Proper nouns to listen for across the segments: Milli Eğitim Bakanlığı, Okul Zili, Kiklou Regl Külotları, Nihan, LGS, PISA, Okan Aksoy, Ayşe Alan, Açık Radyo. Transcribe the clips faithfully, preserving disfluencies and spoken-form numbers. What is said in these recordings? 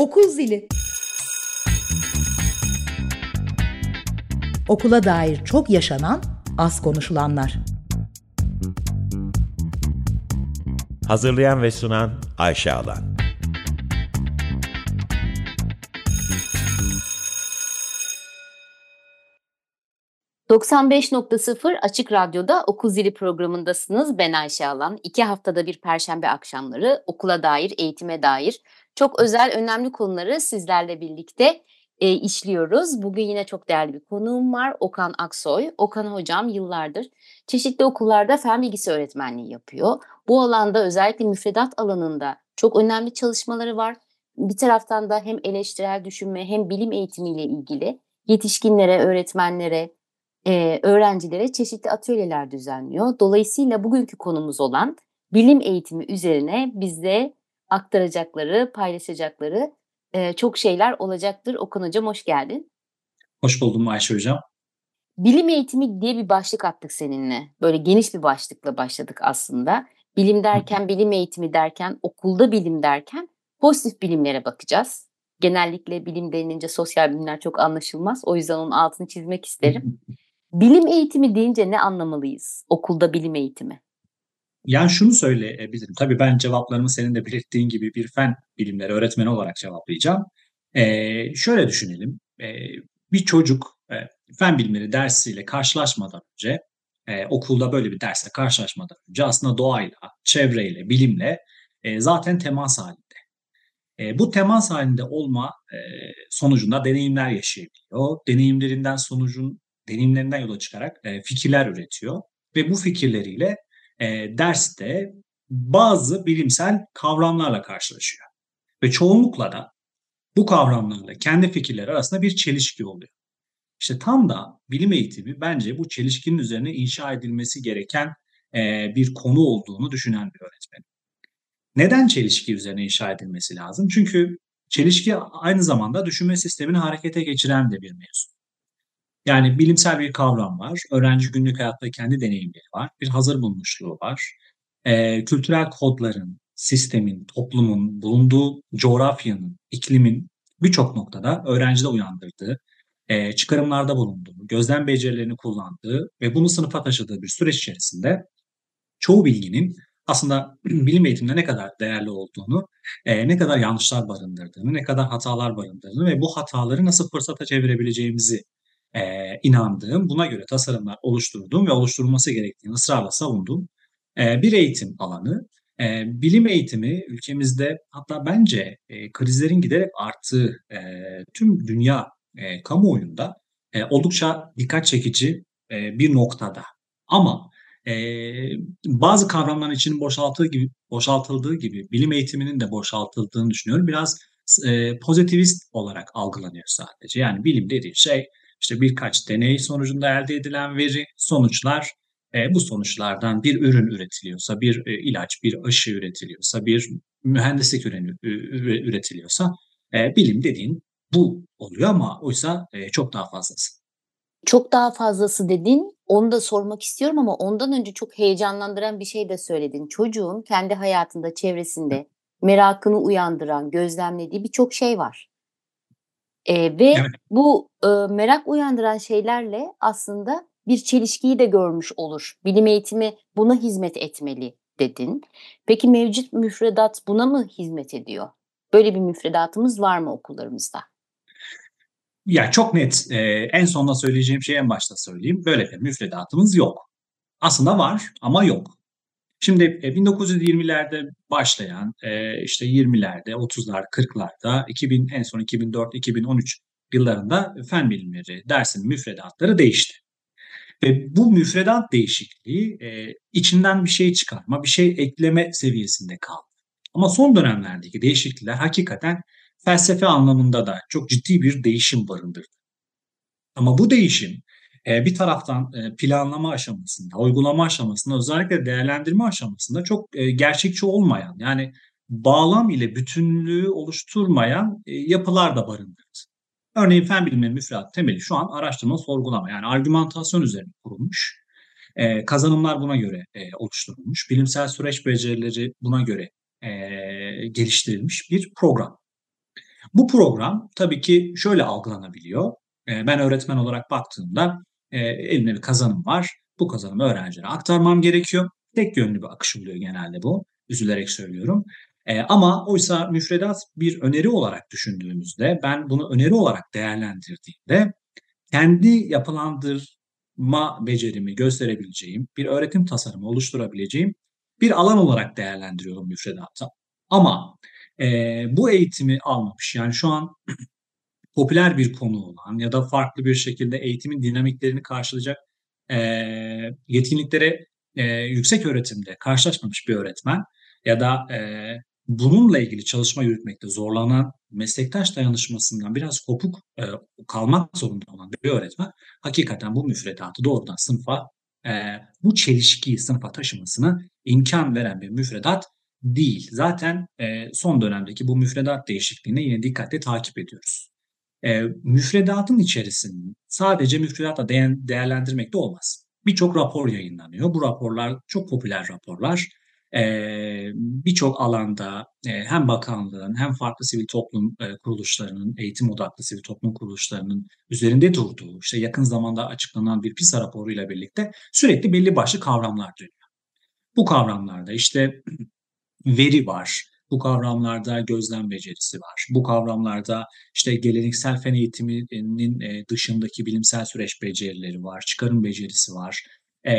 Okul Zili. Okula dair çok yaşanan, az konuşulanlar. Hazırlayan ve sunan Ayşe Alan. doksan beş nokta sıfır Açık Radyo'da Okul Zili programındasınız. Ben Ayşe Alan. İki haftada bir perşembe akşamları okula dair, eğitime dair çok özel, önemli konuları sizlerle birlikte e, işliyoruz. Bugün yine çok değerli bir konuğum var. Okan Aksoy. Okan hocam yıllardır çeşitli okullarda fen bilgisi öğretmenliği yapıyor. Bu alanda, özellikle müfredat alanında çok önemli çalışmaları var. Bir taraftan da hem eleştirel düşünme hem bilim eğitimiyle ilgili yetişkinlere, öğretmenlere, Ee, öğrencilere çeşitli atölyeler düzenliyor. Dolayısıyla bugünkü konumuz olan bilim eğitimi üzerine bize aktaracakları, paylaşacakları e, çok şeyler olacaktır. Okan hocam hoş geldin. Hoş buldum Ayşe hocam. Bilim eğitimi diye bir başlık attık seninle. Böyle geniş bir başlıkla başladık aslında. Bilim derken, bilim eğitimi derken, okulda bilim derken pozitif bilimlere bakacağız. Genellikle bilim denilince sosyal bilimler çok anlaşılmaz. O yüzden onun altını çizmek isterim. Bilim eğitimi deyince ne anlamalıyız? Okulda bilim eğitimi. Yani şunu söyleyebilirim. Tabii ben cevaplarımı senin de belirttiğin gibi bir fen bilimleri öğretmeni olarak cevaplayacağım. Ee, şöyle düşünelim. Ee, bir çocuk e, fen bilimleri dersiyle karşılaşmadan önce, e, okulda böyle bir dersle karşılaşmadan önce aslında doğayla, çevreyle, bilimle e, zaten temas halinde. E, bu temas halinde olma e, sonucunda deneyimler yaşayabiliyor. Deneyimlerinden sonucun deneyimlerinden yola çıkarak e, fikirler üretiyor ve bu fikirleriyle e, derste bazı bilimsel kavramlarla karşılaşıyor. Ve çoğunlukla da bu kavramlarla kendi fikirleri arasında bir çelişki oluyor. İşte tam da bilim eğitimi bence bu çelişkinin üzerine inşa edilmesi gereken e, bir konu olduğunu düşünen bir öğretmen. Neden çelişki üzerine inşa edilmesi lazım? Çünkü çelişki aynı zamanda düşünme sistemini harekete geçiren de bir mevzu. Yani bilimsel bir kavram var, öğrenci günlük hayatta kendi deneyimleri var, bir hazır bulmuşluğu var, ee, kültürel kodların, sistemin, toplumun, bulunduğu coğrafyanın, iklimin birçok noktada öğrencide uyandırdığı, e, çıkarımlarda bulunduğu, gözlem becerilerini kullandığı ve bunu sınıfa taşıdığı bir süreç içerisinde çoğu bilginin aslında bilim eğitiminde ne kadar değerli olduğunu, e, ne kadar yanlışlar barındırdığını, ne kadar hatalar barındırdığını ve bu hataları nasıl fırsata çevirebileceğimizi E, inandığım, buna göre tasarımlar oluşturduğum ve oluşturulması gerektiğini ısrarla savunduğum e, bir eğitim alanı. E, bilim eğitimi ülkemizde, hatta bence e, krizlerin giderek arttığı e, tüm dünya e, kamuoyunda e, oldukça dikkat çekici e, bir noktada. Ama e, bazı kavramların içinin boşaltıldığı gibi, boşaltıldığı gibi bilim eğitiminin de boşaltıldığını düşünüyorum. Biraz e, pozitivist olarak algılanıyor sadece. Yani bilim dediği şey, İşte birkaç deney sonucunda elde edilen veri, sonuçlar, e, bu sonuçlardan bir ürün üretiliyorsa, bir e, ilaç, bir aşı üretiliyorsa, bir mühendislik ürünü üretiliyorsa e, bilim dediğin bu oluyor ama oysa e, çok daha fazlası. Çok daha fazlası dedin, onu da sormak istiyorum ama ondan önce çok heyecanlandıran bir şey de söyledin. Çocuğun kendi hayatında, çevresinde merakını uyandıran, gözlemlediği birçok şey var. Ee, ve evet. bu e, merak uyandıran şeylerle aslında bir çelişkiyi de görmüş olur. Bilim eğitimi buna hizmet etmeli dedin. Peki mevcut müfredat buna mı hizmet ediyor? Böyle bir müfredatımız var mı okullarımızda? Ya çok net. E, en sonunda söyleyeceğim şeyi en başta söyleyeyim. Böyle bir müfredatımız yok. Aslında var ama yok. Şimdi bin dokuz yüz yirmilerde başlayan, işte yirmilerde, otuzlar, kırklarda, iki bin, en son iki bin dört iki bin on üç yıllarında fen bilimleri dersinin müfredatları değişti. Ve bu müfredat değişikliği içinden bir şey çıkarma, bir şey ekleme seviyesinde kaldı. Ama son dönemlerdeki değişiklikler hakikaten felsefe anlamında da çok ciddi bir değişim barındırdı. Ama bu değişim bir taraftan planlama aşamasında, uygulama aşamasında, özellikle değerlendirme aşamasında çok gerçekçi olmayan, yani bağlam ile bütünlüğü oluşturmayan yapılar da barındırdı. Örneğin fen bilimleri müfredatı temeli şu an araştırma, sorgulama, yani argümantasyon üzerine kurulmuş. Kazanımlar buna göre oluşturulmuş. Bilimsel süreç becerileri buna göre geliştirilmiş bir program. Bu program tabii ki şöyle algılanabiliyor. Ben öğretmen olarak baktığımda elimde bir kazanım var. Bu kazanımı öğrencilere aktarmam gerekiyor. Tek yönlü bir akış oluyor genelde bu. Üzülerek söylüyorum. Ee, ama oysa müfredat bir öneri olarak düşündüğümüzde, ben bunu öneri olarak değerlendirdiğimde kendi yapılandırma becerimi gösterebileceğim, bir öğretim tasarımı oluşturabileceğim bir alan olarak değerlendiriyorum müfredatı. Ama e, bu eğitimi almamış, yani şu an popüler bir konu olan ya da farklı bir şekilde eğitimin dinamiklerini karşılayacak e, yetkinliklere e, yüksek öğretimde karşılaşmamış bir öğretmen ya da e, bununla ilgili çalışma yürütmekte zorlanan, meslektaş dayanışmasından biraz kopuk e, kalmak zorunda olan bir öğretmen hakikaten bu müfredatı doğrudan sınıfa, e, bu çelişkiyi sınıfa taşımasına imkan veren bir müfredat değil. Zaten e, son dönemdeki bu müfredat değişikliğine yine dikkatle takip ediyoruz. E, müfredatın içerisinde sadece müfredatla de- değerlendirmek de olmaz. Birçok rapor yayınlanıyor. Bu raporlar çok popüler raporlar. Ee, birçok alanda e, hem bakanlığın hem farklı sivil toplum e, kuruluşlarının, eğitim odaklı sivil toplum kuruluşlarının üzerinde durduğu, işte yakın zamanda açıklanan bir PISA raporuyla birlikte sürekli belli başlı kavramlar dönüyor. Bu kavramlarda işte veri var, bu kavramlarda gözlem becerisi var, bu kavramlarda işte geleneksel fen eğitiminin e, dışındaki bilimsel süreç becerileri var, çıkarım becerisi var. E,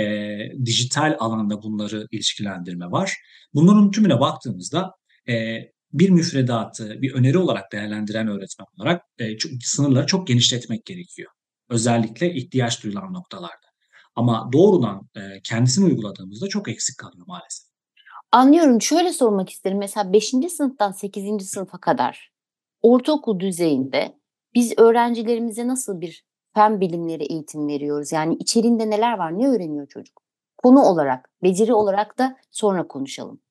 dijital alanda bunları ilişkilendirme var. Bunların tümüne baktığımızda e, bir müfredatı bir öneri olarak değerlendiren öğretmen olarak e, çok, sınırları çok genişletmek gerekiyor. Özellikle ihtiyaç duyulan noktalarda. Ama doğrudan e, kendisini uyguladığımızda çok eksik kalıyor maalesef. Anlıyorum. Şöyle sormak isterim. Mesela beşinci sınıftan sekizinci sınıfa kadar ortaokul düzeyinde biz öğrencilerimize nasıl bir fen bilimleri eğitim veriyoruz? Yani içeriğinde neler var? Ne öğreniyor çocuk? Konu olarak, beceri olarak da sonra konuşalım.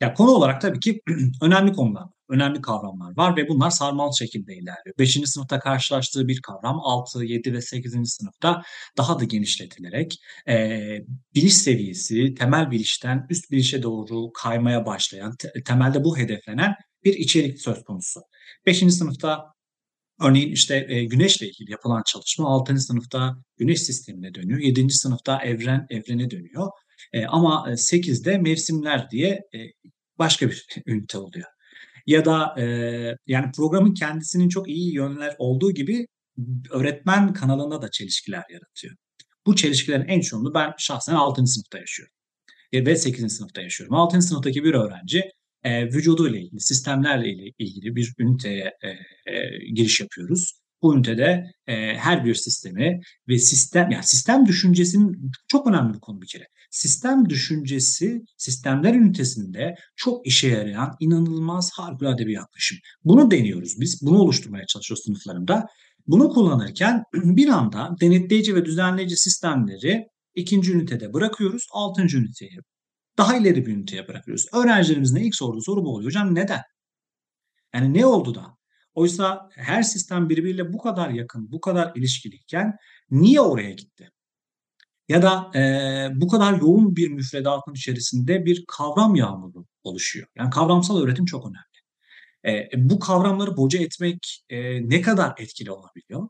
Ya konu olarak tabii ki önemli konular, önemli kavramlar var ve bunlar sarmal şekilde ilerliyor. beşinci sınıfta karşılaştığı bir kavram altı, yedi ve sekizinci sınıfta daha da genişletilerek e, biliş seviyesi temel bilişten üst bilişe doğru kaymaya başlayan, te- temelde bu hedeflenen bir içerik söz konusu. beşinci sınıfta örneğin işte e, güneşle ilgili yapılan çalışma altıncı sınıfta güneş sistemine dönüyor. yedinci sınıfta evren evrene dönüyor. E, ama sekizde mevsimler diye e, başka bir ünite oluyor. Ya da e, yani programın kendisinin çok iyi yönler olduğu gibi öğretmen kanalında da çelişkiler yaratıyor. Bu çelişkilerin en çoğunu ben şahsen altıncı sınıfta yaşıyorum. E, ve sekizinci sınıfta yaşıyorum. altıncı sınıftaki bir öğrenci E, vücuduyla ilgili, sistemlerle ilgili bir üniteye e, e, giriş yapıyoruz. Bu ünitede e, her bir sistemi ve sistem, yani sistem düşüncesinin çok önemli bir konu bir kere. Sistem düşüncesi, sistemler ünitesinde çok işe yarayan inanılmaz harikulade bir yaklaşım. Bunu deniyoruz biz, bunu oluşturmaya çalışıyoruz sınıflarında. Bunu kullanırken bir anda denetleyici ve düzenleyici sistemleri ikinci ünitede bırakıyoruz, altıncı üniteye daha ileri bir üniteye bırakıyoruz. Öğrencilerimizin ilk sorduğu soru bu oluyor. Hocam neden? Yani ne oldu da? Oysa her sistem birbiriyle bu kadar yakın, bu kadar ilişkiliyken niye oraya gitti? Ya da e, bu kadar yoğun bir müfredatın içerisinde bir kavram yağmuru oluşuyor. Yani kavramsal öğretim çok önemli. E, bu kavramları boca etmek e, ne kadar etkili olabiliyor?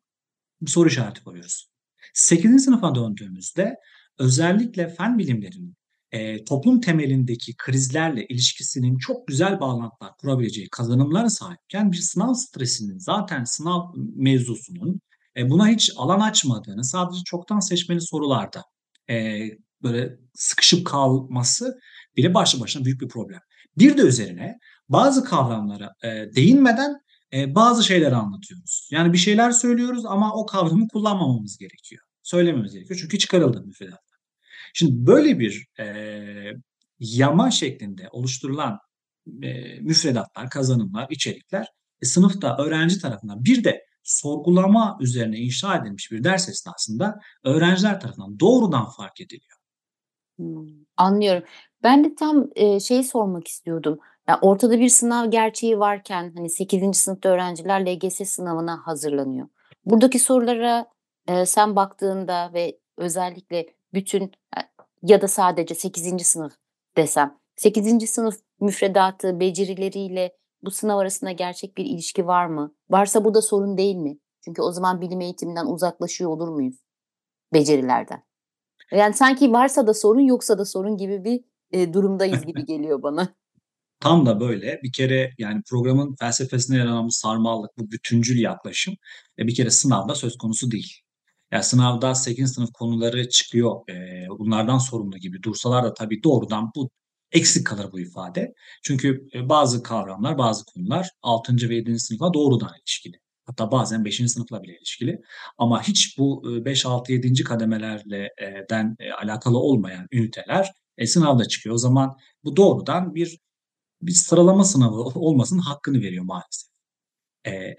Bir soru işareti koyuyoruz. sekizinci sınıfa döndüğümüzde özellikle fen bilimlerinin E, toplum temelindeki krizlerle ilişkisinin çok güzel bağlantılar kurabileceği kazanımlara sahipken bir sınav stresinin zaten sınav mevzusunun e, buna hiç alan açmadığını, sadece çoktan seçmeli sorularda e, böyle sıkışıp kalması bile başlı başına büyük bir problem. Bir de üzerine bazı kavramlara e, değinmeden e, bazı şeyleri anlatıyoruz. Yani bir şeyler söylüyoruz ama o kavramı kullanmamamız gerekiyor. Söylememiz gerekiyor çünkü çıkarıldı müfredat. Şimdi böyle bir e, yama şeklinde oluşturulan e, müfredatlar, kazanımlar, içerikler e, sınıfta öğrenci tarafından bir de sorgulama üzerine inşa edilmiş bir ders esnasında öğrenciler tarafından doğrudan fark ediliyor. Hmm, anlıyorum. Ben de tam e, şeyi sormak istiyordum. Yani ortada bir sınav gerçeği varken hani sekizinci sınıfta öğrenciler L G S sınavına hazırlanıyor. Buradaki sorulara e, sen baktığında ve özellikle bütün ya da sadece sekizinci sınıf desem, sekizinci sınıf müfredatı, becerileriyle bu sınav arasında gerçek bir ilişki var mı? Varsa bu da sorun değil mi? Çünkü o zaman bilim eğitiminden uzaklaşıyor olur muyuz? Becerilerden. Yani sanki varsa da sorun, yoksa da sorun gibi bir e, durumdayız gibi geliyor bana. Tam da böyle. Bir kere yani programın felsefesine yer alan bu sarmallık, bu bütüncül yaklaşım e, bir kere sınavda söz konusu değil. Yani sınavda sekizinci sınıf konuları çıkıyor. E, bunlardan sorumlu gibi dursalar da tabii doğrudan bu eksik kalır bu ifade. Çünkü e, bazı kavramlar, bazı konular altıncı ve yedinci sınıfa doğrudan ilişkili. Hatta bazen beşinci sınıfla bile ilişkili. Ama hiç bu beş, altı, yedinci kademelerden alakalı olmayan üniteler e, sınavda çıkıyor. O zaman bu doğrudan bir, bir sıralama sınavı olmasının hakkını veriyor maalesef.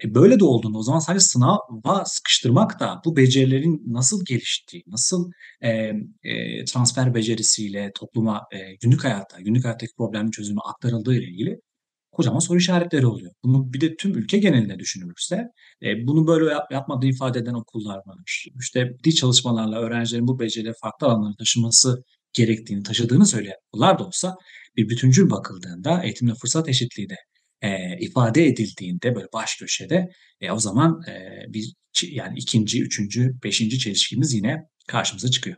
E, böyle de olduğunda o zaman sadece sınava sıkıştırmak da bu becerilerin nasıl geliştiği, nasıl e, e, transfer becerisiyle topluma e, günlük hayatta, günlük hayattaki problemin çözümü aktarıldığı ile ilgili kocaman soru işaretleri oluyor. Bunu bir de tüm ülke genelinde düşünülürse e, bunu böyle yap, yapmadığı ifade eden okullar var. İşte dil çalışmalarla öğrencilerin bu becerileri farklı alanlara taşıması gerektiğini, taşıdığını söyleyen okullar da olsa bir bütüncül bakıldığında eğitimle fırsat eşitliği de e, ifade edildiğinde böyle baş köşede e, o zaman e, bir yani ikinci, üçüncü, beşinci çelişkimiz yine karşımıza çıkıyor.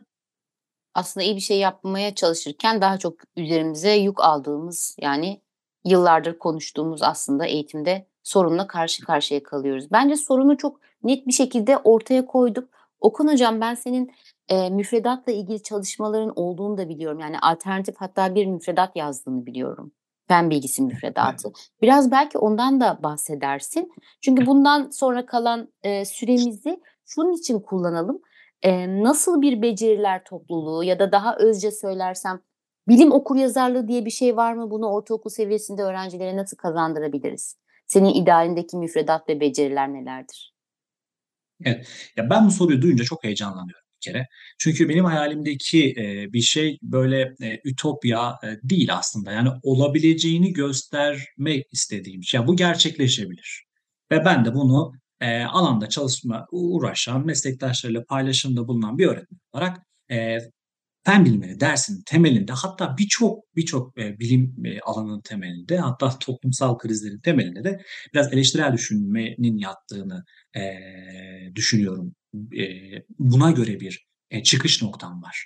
Aslında iyi bir şey yapmaya çalışırken daha çok üzerimize yük aldığımız, yani yıllardır konuştuğumuz aslında eğitimde sorunla karşı karşıya kalıyoruz. Bence sorunu çok net bir şekilde ortaya koyduk. Okan Hocam, ben senin e, müfredatla ilgili çalışmaların olduğunu da biliyorum. Yani alternatif hatta bir müfredat yazdığını biliyorum. Fen bilgisi müfredatı. Biraz belki ondan da bahsedersin. Çünkü bundan sonra kalan e, süremizi şunun için kullanalım. E, nasıl bir beceriler topluluğu ya da daha özce söylersem bilim okuryazarlığı diye bir şey var mı? Bunu ortaokul seviyesinde öğrencilere nasıl kazandırabiliriz? Senin idealindeki müfredat ve beceriler nelerdir? Evet, ya ben bu soruyu duyunca çok heyecanlanıyorum bir kere. Çünkü benim hayalimdeki e, bir şey böyle e, ütopya e, değil aslında. Yani olabileceğini göstermek istediğim şey. Yani bu gerçekleşebilir. Ve ben de bunu e, alanda çalışma uğraşan, meslektaşlarıyla paylaşımda bulunan bir öğretmen olarak e, fen bilimleri dersinin temelinde, hatta birçok birçok e, bilim e, alanının temelinde, hatta toplumsal krizlerin temelinde de biraz eleştirel düşünmenin yattığını e, düşünüyorum. E, buna göre bir e, çıkış noktam var.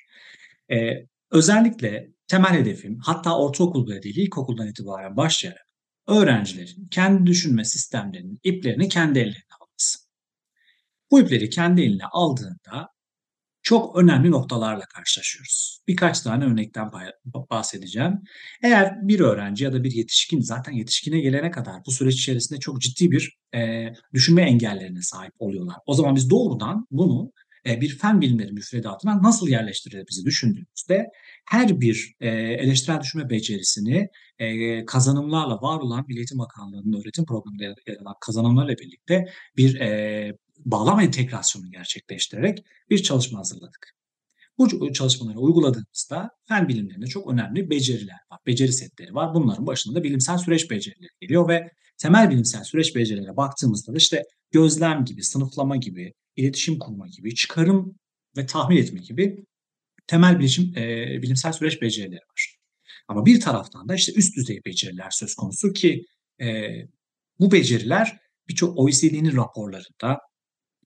E, özellikle temel hedefim, hatta ortaokulda değil ilkokuldan itibaren başlayarak öğrencilerin kendi düşünme sistemlerinin iplerini kendi ellerine alması. Bu ipleri kendi eline aldığında çok önemli noktalarla karşılaşıyoruz. Birkaç tane örnekten bahsedeceğim. Eğer bir öğrenci ya da bir yetişkin, zaten yetişkine gelene kadar bu süreç içerisinde çok ciddi bir e, düşünme engellerine sahip oluyorlar. O zaman biz doğrudan bunu e, bir fen bilimleri müfredatına nasıl yerleştireceğimizi düşündüğümüzde her bir e, eleştirel düşünme becerisini e, kazanımlarla, var olan Milli Eğitim Bakanlığı'nın öğretim programında yer alan kazanımlarla birlikte bir e, bağlam entegrasyonunu gerçekleştirerek bir çalışma hazırladık. Bu çalışmaları uyguladığımızda fen bilimlerinde çok önemli beceriler var, beceri setleri var. Bunların başında da bilimsel süreç becerileri geliyor ve temel bilimsel süreç becerilerine baktığımızda da işte gözlem gibi, sınıflama gibi, iletişim kurma gibi, çıkarım ve tahmin etme gibi temel bilim, e, bilimsel süreç becerileri var. Ama bir taraftan da işte üst düzey beceriler söz konusu ki e, bu beceriler birçok O E C D'nin raporlarında,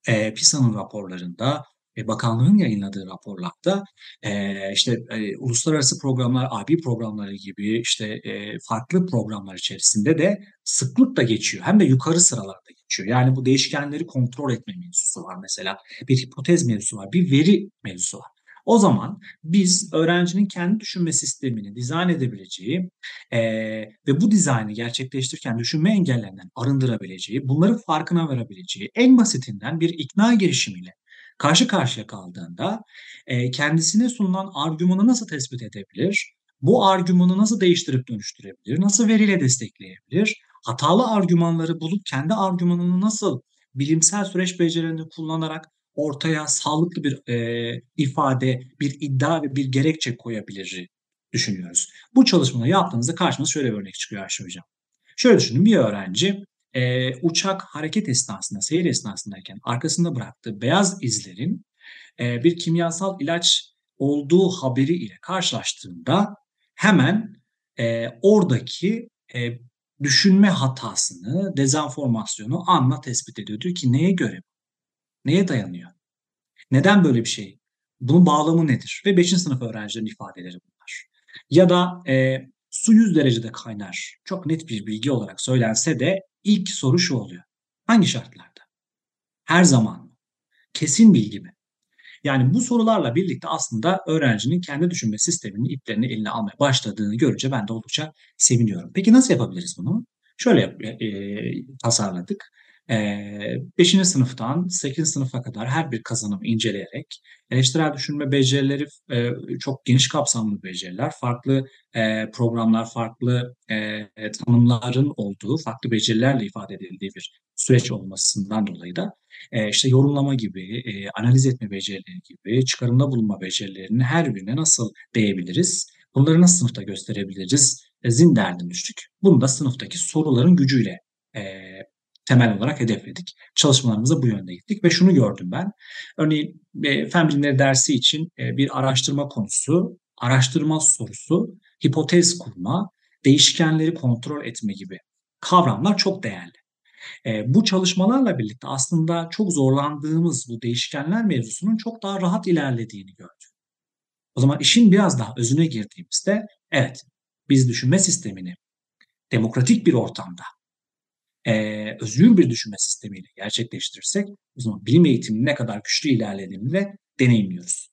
E, PISA'nın raporlarında, e, bakanlığın yayınladığı raporlarda, e, işte e, uluslararası programlar, A B programları gibi işte e, farklı programlar içerisinde de sıklıkla geçiyor. Hem de yukarı sıralarda geçiyor. Yani bu değişkenleri kontrol etme mevzusu var mesela. Bir hipotez mevzusu var, bir veri mevzusu var. O zaman biz öğrencinin kendi düşünme sistemini dizayn edebileceği e, ve bu dizaynı gerçekleştirirken düşünme engellerinden arındırabileceği, bunların farkına varabileceği, en basitinden bir ikna girişimiyle karşı karşıya kaldığında e, kendisine sunulan argümanı nasıl tespit edebilir, bu argümanı nasıl değiştirip dönüştürebilir, nasıl veriyle destekleyebilir, hatalı argümanları bulup kendi argümanını nasıl bilimsel süreç becerilerini kullanarak ortaya sağlıklı bir e, ifade, bir iddia ve bir gerekçe koyabilir düşünüyoruz. Bu çalışmaları yaptığımızda karşımıza şöyle bir örnek çıkıyor Ayşe Hocam. Şöyle düşünün, bir öğrenci e, uçak hareket esnasında, seyir esnasındayken arkasında bıraktığı beyaz izlerin e, bir kimyasal ilaç olduğu haberi ile karşılaştığında hemen e, oradaki e, düşünme hatasını, dezenformasyonu anla tespit ediyor. Diyor ki neye göre? Neye dayanıyor? Neden böyle bir şey? Bunun bağlamı nedir? Ve beşinci sınıf öğrencilerin ifadeleri bunlar. Ya da e, su yüz derecede kaynar. Çok net bir bilgi olarak söylense de ilk soru şu oluyor. Hangi şartlarda? Her zaman mı? Kesin bilgi mi? Yani bu sorularla birlikte aslında öğrencinin kendi düşünme sisteminin iplerini eline almaya başladığını görünce ben de oldukça seviniyorum. Peki nasıl yapabiliriz bunu? Şöyle yap- e, tasarladık. beşinci sınıftan sekizinci sınıfa kadar her bir kazanımı inceleyerek eleştirel düşünme becerileri e, çok geniş kapsamlı beceriler, farklı e, programlar, farklı e, tanımların olduğu, farklı becerilerle ifade edildiği bir süreç olmasından dolayı da e, işte yorumlama gibi, e, analiz etme becerileri gibi, çıkarımda bulunma becerilerinin her birine nasıl değebiliriz, bunları nasıl sınıfta gösterebiliriz, e, zin derdine düştük. Bunu da sınıftaki soruların gücüyle e, temel olarak hedefledik. Çalışmalarımıza bu yönde gittik ve şunu gördüm ben. Örneğin e, fen bilimleri dersi için e, bir araştırma konusu, araştırma sorusu, hipotez kurma, değişkenleri kontrol etme gibi kavramlar çok değerli. E, bu çalışmalarla birlikte aslında çok zorlandığımız bu değişkenler mevzusunun çok daha rahat ilerlediğini gördük. O zaman işin biraz daha özüne girdiğimizde evet biz düşünme sistemini demokratik bir ortamda Ee, özgür bir düşünme sistemiyle gerçekleştirirsek o zaman bilim eğitiminin ne kadar güçlü ilerlediğini de deneyimliyoruz.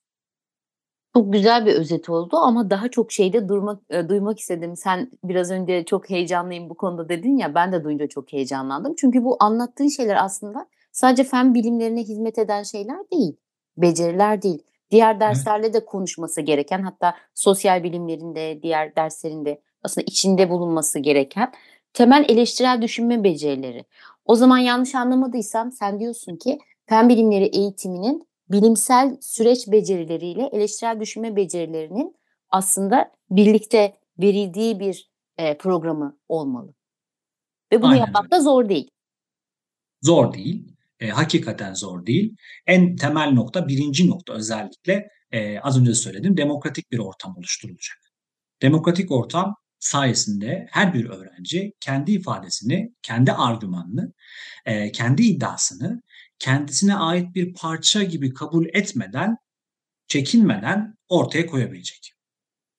Çok güzel bir özet oldu ama daha çok şeyde durmak, e, duymak istedim. Sen biraz önce çok heyecanlıyım bu konuda dedin ya, ben de duyunca çok heyecanlandım. Çünkü bu anlattığın şeyler aslında sadece fen bilimlerine hizmet eden şeyler değil, beceriler değil. Diğer derslerle de konuşması gereken, hatta sosyal bilimlerinde, diğer derslerinde aslında içinde bulunması gereken temel eleştirel düşünme becerileri. O zaman yanlış anlamadıysam sen diyorsun ki fen bilimleri eğitiminin bilimsel süreç becerileriyle eleştirel düşünme becerilerinin aslında birlikte verildiği bir e, programı olmalı. Ve bunu Aynen. yapmak da zor değil. Zor değil. E, hakikaten zor değil. En temel nokta, birinci nokta özellikle e, az önce söyledim, demokratik bir ortam oluşturulacak. Demokratik ortam sayesinde her bir öğrenci kendi ifadesini, kendi argümanını, kendi iddiasını kendisine ait bir parça gibi kabul etmeden, çekinmeden ortaya koyabilecek.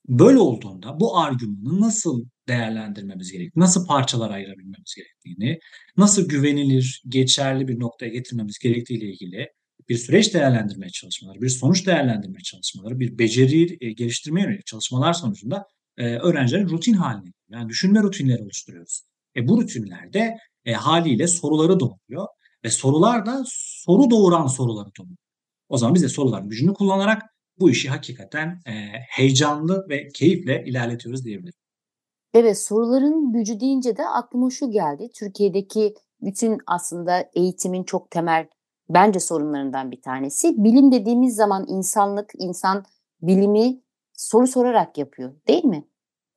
Böyle olduğunda bu argümanı nasıl değerlendirmemiz gerektiğini, nasıl parçalara ayırabilmemiz gerektiğini, nasıl güvenilir, geçerli bir noktaya getirmemiz gerektiğiyle ilgili bir süreç değerlendirme çalışmaları, bir sonuç değerlendirme çalışmaları, bir beceri geliştirmeye yönelik çalışmalar sonucunda Ee, öğrencilerin rutin halini, yani düşünme rutinleri oluşturuyoruz. E, bu rutinlerde e, haliyle soruları doğuruyor ve sorular da soru doğuran soruları doğuruyor. O zaman biz de soruların gücünü kullanarak bu işi hakikaten e, heyecanlı ve keyifle ilerletiyoruz diyebilirim. Evet, soruların gücü deyince de aklıma şu geldi. Türkiye'deki bütün aslında eğitimin çok temel bence sorunlarından bir tanesi. Bilim dediğimiz zaman insanlık, insan bilimi soru sorarak yapıyor, değil mi?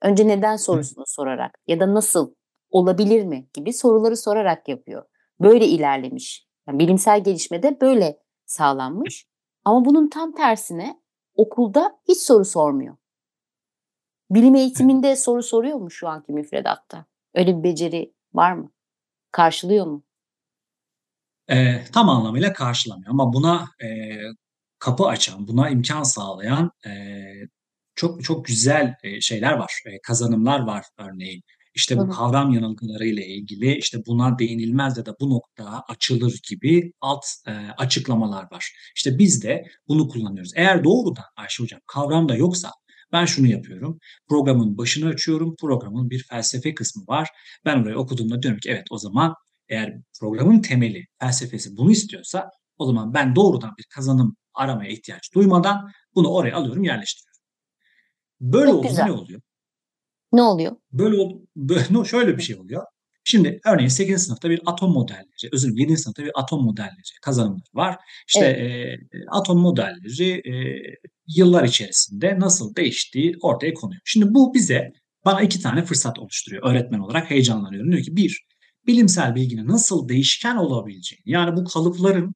Önce neden sorusunu Hı. sorarak ya da nasıl, olabilir mi gibi soruları sorarak yapıyor. Böyle ilerlemiş. Yani bilimsel gelişmede böyle sağlanmış. Ama bunun tam tersine okulda hiç soru sormuyor. Bilim eğitiminde Hı. soru soruyor mu şu anki müfredatta? Öyle bir beceri var mı? Karşılıyor mu? E, tam anlamıyla karşılamıyor ama buna e, kapı açan, buna imkan sağlayan e, Çok çok güzel şeyler var, kazanımlar var örneğin. İşte bu kavram yanılgıları ile ilgili işte buna değinilmez ya da bu nokta açılır gibi alt e, açıklamalar var. İşte biz de bunu kullanıyoruz. Eğer doğrudan Ayşe Hocam kavram da yoksa ben şunu yapıyorum. Programın başını açıyorum. Programın bir felsefe kısmı var. Ben orayı okuduğumda diyorum ki evet o zaman eğer programın temeli, felsefesi bunu istiyorsa o zaman ben doğrudan bir kazanım aramaya ihtiyaç duymadan bunu oraya alıyorum, yerleştiriyorum. Böyle olunca ne oluyor? Ne oluyor? Böyle, böyle şöyle bir şey oluyor. Şimdi örneğin sekizinci sınıfta bir atom modelleri, özür dilerim yedinci sınıfta bir atom modelleri kazanımları var. İşte evet. e, atom modelleri e, yıllar içerisinde nasıl değiştiği ortaya konuyor. Şimdi bu bize, bana iki tane fırsat oluşturuyor. Öğretmen olarak heyecanlanıyorum. Diyor ki bir, bilimsel bilginin nasıl değişken olabileceğini, yani bu kalıpların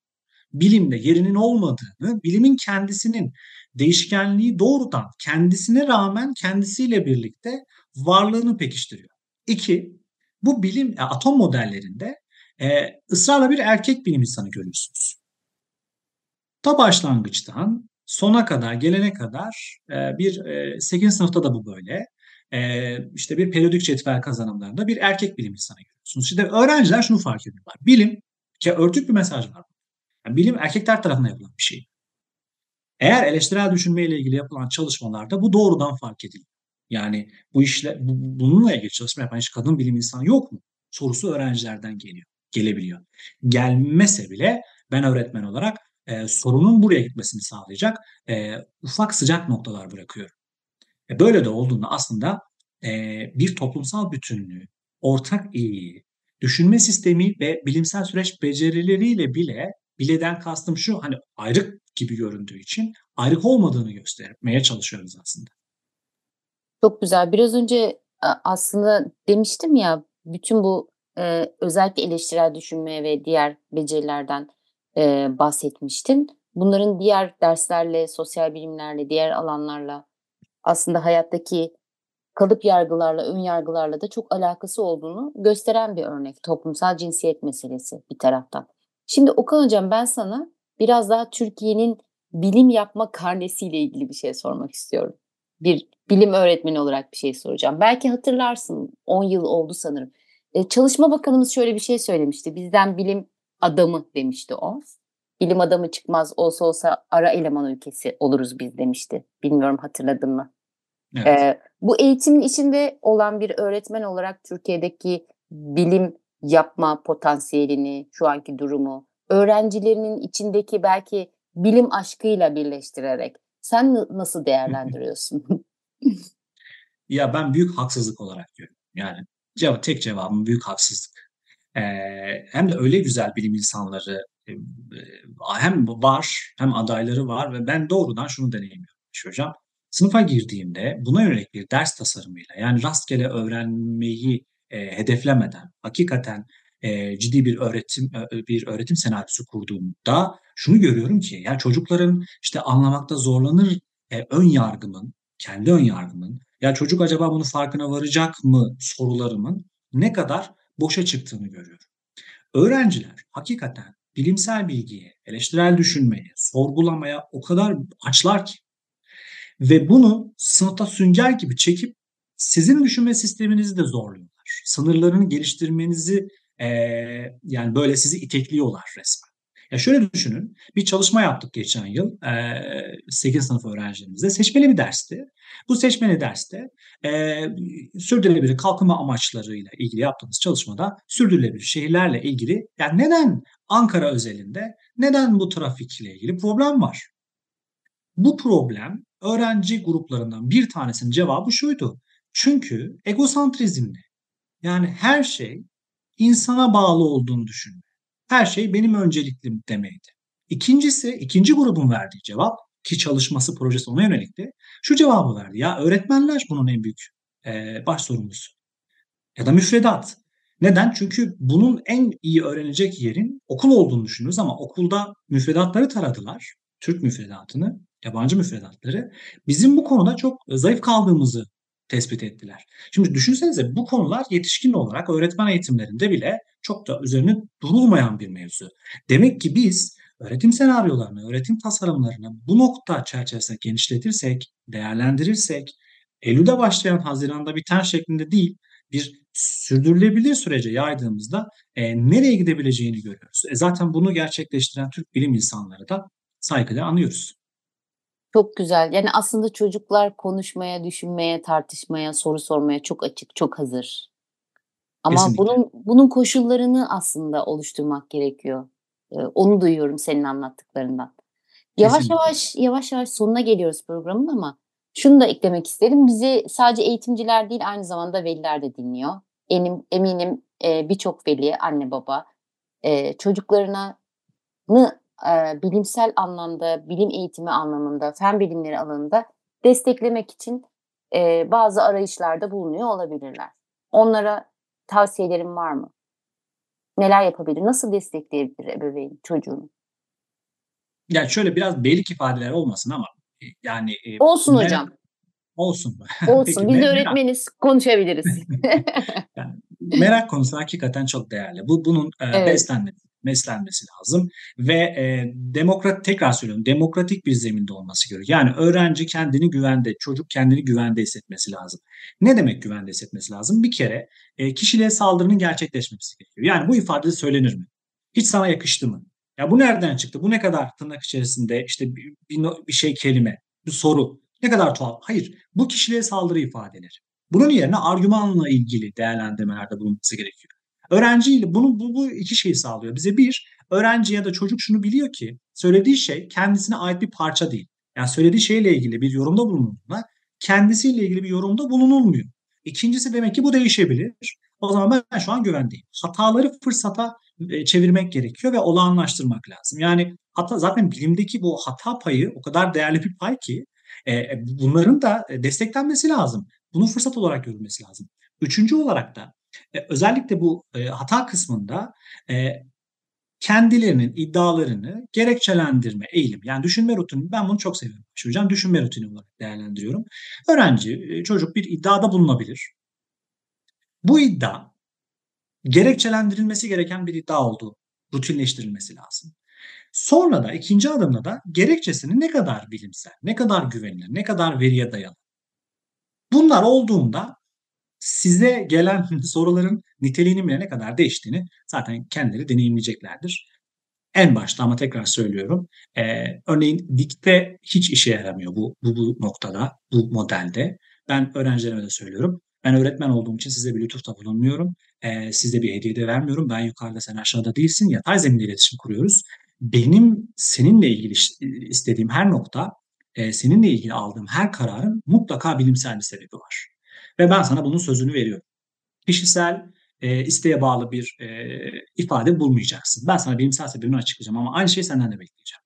bilimde yerinin olmadığını, bilimin kendisinin değişkenliği doğrudan kendisine rağmen kendisiyle birlikte varlığını pekiştiriyor. İki, bu bilim atom modellerinde e, ısrarla bir erkek bilim insanı görüyorsunuz. Ta başlangıçtan sona kadar, gelene kadar e, bir e, sekizinci sınıfta da bu böyle. E, işte bir periyodik cetvel kazanımlarında bir erkek bilim insanı görüyorsunuz. Şimdi öğrenciler şunu fark ediyorlar. Bilim, ki örtük bir mesaj var. Yani bilim erkekler tarafından yapılan bir şey. Eğer eleştirel düşünmeyle ilgili yapılan çalışmalarda bu doğrudan fark ediliyor. Yani bu işle, bu, bununla ilgili çalışma yapan hiç kadın bilim insanı yok mu sorusu öğrencilerden geliyor, gelebiliyor. Gelmese bile ben öğretmen olarak e, sorunun buraya gitmesini sağlayacak e, ufak sıcak noktalar bırakıyorum. E, böyle de olduğunda aslında e, bir toplumsal bütünlüğü, ortak iyiliği, düşünme sistemi ve bilimsel süreç becerileriyle bile, bileden kastım şu, hani ayrık gibi göründüğü için ayrık olmadığını göstermeye çalışıyoruz aslında. Çok güzel. Biraz önce aslında demiştim ya, bütün bu e, özellikle eleştirel düşünmeye ve diğer becerilerden e, bahsetmiştin. Bunların diğer derslerle, sosyal bilimlerle, diğer alanlarla aslında hayattaki kalıp yargılarla, ön yargılarla da çok alakası olduğunu gösteren bir örnek. Toplumsal cinsiyet meselesi bir taraftan. Şimdi Okan Hocam, ben sana biraz daha Türkiye'nin bilim yapma karnesiyle ilgili bir şey sormak istiyorum. Bir bilim öğretmeni olarak bir şey soracağım. Belki hatırlarsın, on yıl oldu sanırım. Ee, Çalışma Bakanımız şöyle bir şey söylemişti. Bizden bilim adamı demişti o. Bilim adamı çıkmaz, olsa olsa ara eleman ülkesi oluruz biz demişti. Bilmiyorum, hatırladın mı? Evet. Ee, bu eğitimin içinde olan bir öğretmen olarak Türkiye'deki bilim yapma potansiyelini, şu anki durumu, öğrencilerinin içindeki belki bilim aşkıyla birleştirerek sen nasıl değerlendiriyorsun? Ya ben büyük haksızlık olarak diyorum. Yani cevap, tek cevabım büyük haksızlık. Ee, hem de öyle güzel bilim insanları e, hem var hem adayları var ve ben doğrudan şunu deneyimliyorum hocam. Sınıfa girdiğimde buna yönelik bir ders tasarımıyla, yani rastgele öğrenmeyi e, hedeflemeden hakikaten e, ciddi bir öğretim ö, bir öğretim senaryosu kurduğumda şunu görüyorum ki ya çocukların işte anlamakta zorlanır e, ön yargımın, kendi ön yargımın, ya çocuk acaba bunun farkına varacak mı sorularımın ne kadar boşa çıktığını görüyorum. Öğrenciler hakikaten bilimsel bilgiye, eleştirel düşünmeye, sorgulamaya o kadar açlar ki ve bunu sınıfta sünger gibi çekip sizin düşünme sisteminizi de zorluyorlar. Sınırlarını geliştirmenizi e, yani böyle sizi itekliyorlar resmen. Ya şöyle düşünün, bir çalışma yaptık geçen yıl sekizinci sınıf öğrencilerimizle. Seçmeli bir dersti. Bu seçmeli derste e, sürdürülebilir kalkınma amaçlarıyla ilgili yaptığımız çalışmada sürdürülebilir şehirlerle ilgili, yani neden Ankara özelinde neden bu trafikle ilgili problem var? Bu problem öğrenci gruplarından bir tanesinin cevabı şuydu. Çünkü egosantrizmle, yani her şey insana bağlı olduğunu düşünme. Her şey benim önceliklim demeydi. İkincisi, ikinci grubun verdiği cevap, ki çalışması, projesi ona yönelikti, şu cevabı verdi. Ya öğretmenler bunun en büyük e, baş sorumlusu. Ya da müfredat. Neden? Çünkü bunun en iyi öğrenecek yerin okul olduğunu düşünürüz ama okulda müfredatları taradılar. Türk müfredatını, yabancı müfredatları. Bizim bu konuda çok zayıf kaldığımızı tespit ettiler. Şimdi düşünsenize, bu konular yetişkin olarak öğretmen eğitimlerinde bile çok da üzerine durulmayan bir mevzu. Demek ki biz öğretim senaryolarını, öğretim tasarımlarını bu nokta çerçevesine genişletirsek, değerlendirirsek, Eylül'de başlayan Haziran'da biten şeklinde değil, bir sürdürülebilir sürece yaydığımızda e, nereye gidebileceğini görüyoruz. E, zaten bunu gerçekleştiren Türk bilim insanları da saygıyla anıyoruz. Çok güzel. Yani aslında çocuklar konuşmaya, düşünmeye, tartışmaya, soru sormaya çok açık, çok hazır. Ama kesinlikle. bunun bunun koşullarını aslında oluşturmak gerekiyor. Ee, onu duyuyorum senin anlattıklarından. Yavaş kesinlikle. yavaş yavaş yavaş sonuna geliyoruz programın ama şunu da eklemek isterim. Bizi sadece eğitimciler değil, aynı zamanda veliler de dinliyor. Eminim, eminim e, birçok veli, anne baba e, çocuklarına mı bilimsel anlamda, bilim eğitimi anlamında, fen bilimleri alanında desteklemek için e, bazı arayışlarda bulunuyor olabilirler. Onlara tavsiyelerin var mı? Neler yapabilir? Nasıl destekleyebilir ebeveyn çocuğunu? Yani şöyle biraz beylik ifadeler olmasın ama yani e, olsun ben, hocam. Olsun. Olsun. Peki, biz de öğretmeniz, konuşabiliriz. Yani merak konusu hakikaten çok değerli. Bu bunun evet. beslenmesi, beslenmesi lazım ve e, demokrat tekrar söylüyorum demokratik bir zeminde olması gerekiyor. Yani öğrenci kendini güvende, çocuk kendini güvende hissetmesi lazım. Ne demek güvende hissetmesi lazım? Bir kere e, kişiliğe saldırının gerçekleşmesi gerekiyor. Yani bu ifade söylenir mi? Hiç sana yakıştı mı? Ya bu nereden çıktı? Bu ne kadar tırnak içerisinde işte bir, bir, bir şey kelime, bir soru. Ne kadar tuhaf. Hayır. Bu kişiliğe saldırı ifadeleri. Bunun yerine argümanla ilgili değerlendirmelerde bulunması gerekiyor. Öğrenciyle bunu bu, bu iki şeyi sağlıyor. Bize bir, öğrenci ya da çocuk şunu biliyor ki söylediği şey kendisine ait bir parça değil. Yani söylediği şeyle ilgili bir yorumda bulunulduğunda kendisiyle ilgili bir yorumda bulunulmuyor. İkincisi demek ki bu değişebilir. O zaman ben şu an güvendeyim. Hataları fırsata çevirmek gerekiyor ve olağanlaştırmak lazım. Yani hatta zaten bilimdeki bu hata payı o kadar değerli bir pay ki e, bunların da desteklenmesi lazım. Bunun fırsat olarak görülmesi lazım. Üçüncü olarak da e, özellikle bu e, hata kısmında e, kendilerinin iddialarını gerekçelendirme eğilim. Yani düşünme rutini, ben bunu çok seviyorum. Hocam düşünme rutini olarak değerlendiriyorum. Öğrenci, e, çocuk bir iddiada bulunabilir. Bu iddia gerekçelendirilmesi gereken bir iddia olduğu rutinleştirilmesi lazım. Sonra da ikinci adımda da gerekçesini ne kadar bilimsel, ne kadar güvenilir, ne kadar veriye dayalı. Bunlar olduğunda size gelen soruların niteliğinin bile ne kadar değiştiğini zaten kendileri deneyimleyeceklerdir. En başta ama tekrar söylüyorum. E, örneğin dikte hiç işe yaramıyor bu, bu, bu noktada, bu modelde. Ben öğrencilerime de söylüyorum. Ben öğretmen olduğum için size bir lütufta bulunmuyorum. Ee, size bir hediye de vermiyorum. Ben yukarıda, sen aşağıda değilsin. Yatay zeminde iletişim kuruyoruz. Benim seninle ilgili istediğim her nokta, e, seninle ilgili aldığım her kararın mutlaka bilimsel bir sebebi var. Ve ben sana bunun sözünü veriyorum. Kişisel e, isteğe bağlı bir e, ifade bulmayacaksın. Ben sana bilimsel sebebini açıklayacağım ama aynı şeyi senden de bekleyeceğim.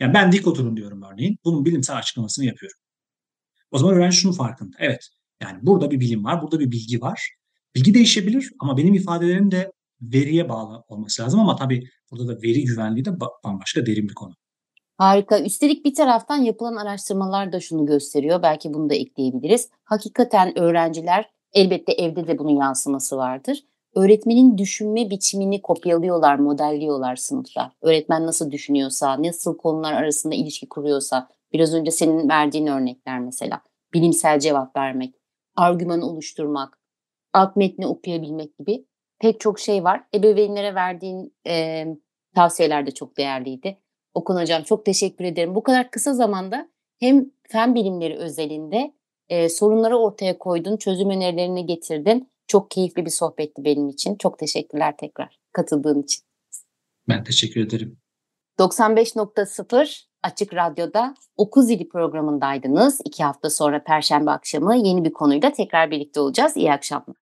Yani ben dik oturun diyorum örneğin. Bunun bilimsel açıklamasını yapıyorum. O zaman öğrenci şunun farkında. Evet. Yani burada bir bilim var, burada bir bilgi var. Bilgi değişebilir ama benim ifadelerim de veriye bağlı olması lazım. Ama tabii burada da veri güvenliği de bambaşka derin bir konu. Harika. Üstelik bir taraftan yapılan araştırmalar da şunu gösteriyor. Belki bunu da ekleyebiliriz. Hakikaten öğrenciler, elbette evde de bunun yansıması vardır, öğretmenin düşünme biçimini kopyalıyorlar, modelliyorlar sınıfta. Öğretmen nasıl düşünüyorsa, nasıl konular arasında ilişki kuruyorsa, biraz önce senin verdiğin örnekler mesela, bilimsel cevap vermek, argüman oluşturmak, alt metni okuyabilmek gibi pek çok şey var. Ebeveynlere verdiğin e, tavsiyeler de çok değerliydi. Okan Hocam çok teşekkür ederim. Bu kadar kısa zamanda hem fen bilimleri özelinde e, sorunları ortaya koydun, çözüm önerilerini getirdin. Çok keyifli bir sohbetti benim için. Çok teşekkürler tekrar katıldığın için. Ben teşekkür ederim. doksan beş nokta sıfır Açık Radyo'da Okul Zili programındaydınız. İki hafta sonra Perşembe akşamı yeni bir konuyla tekrar birlikte olacağız. İyi akşamlar.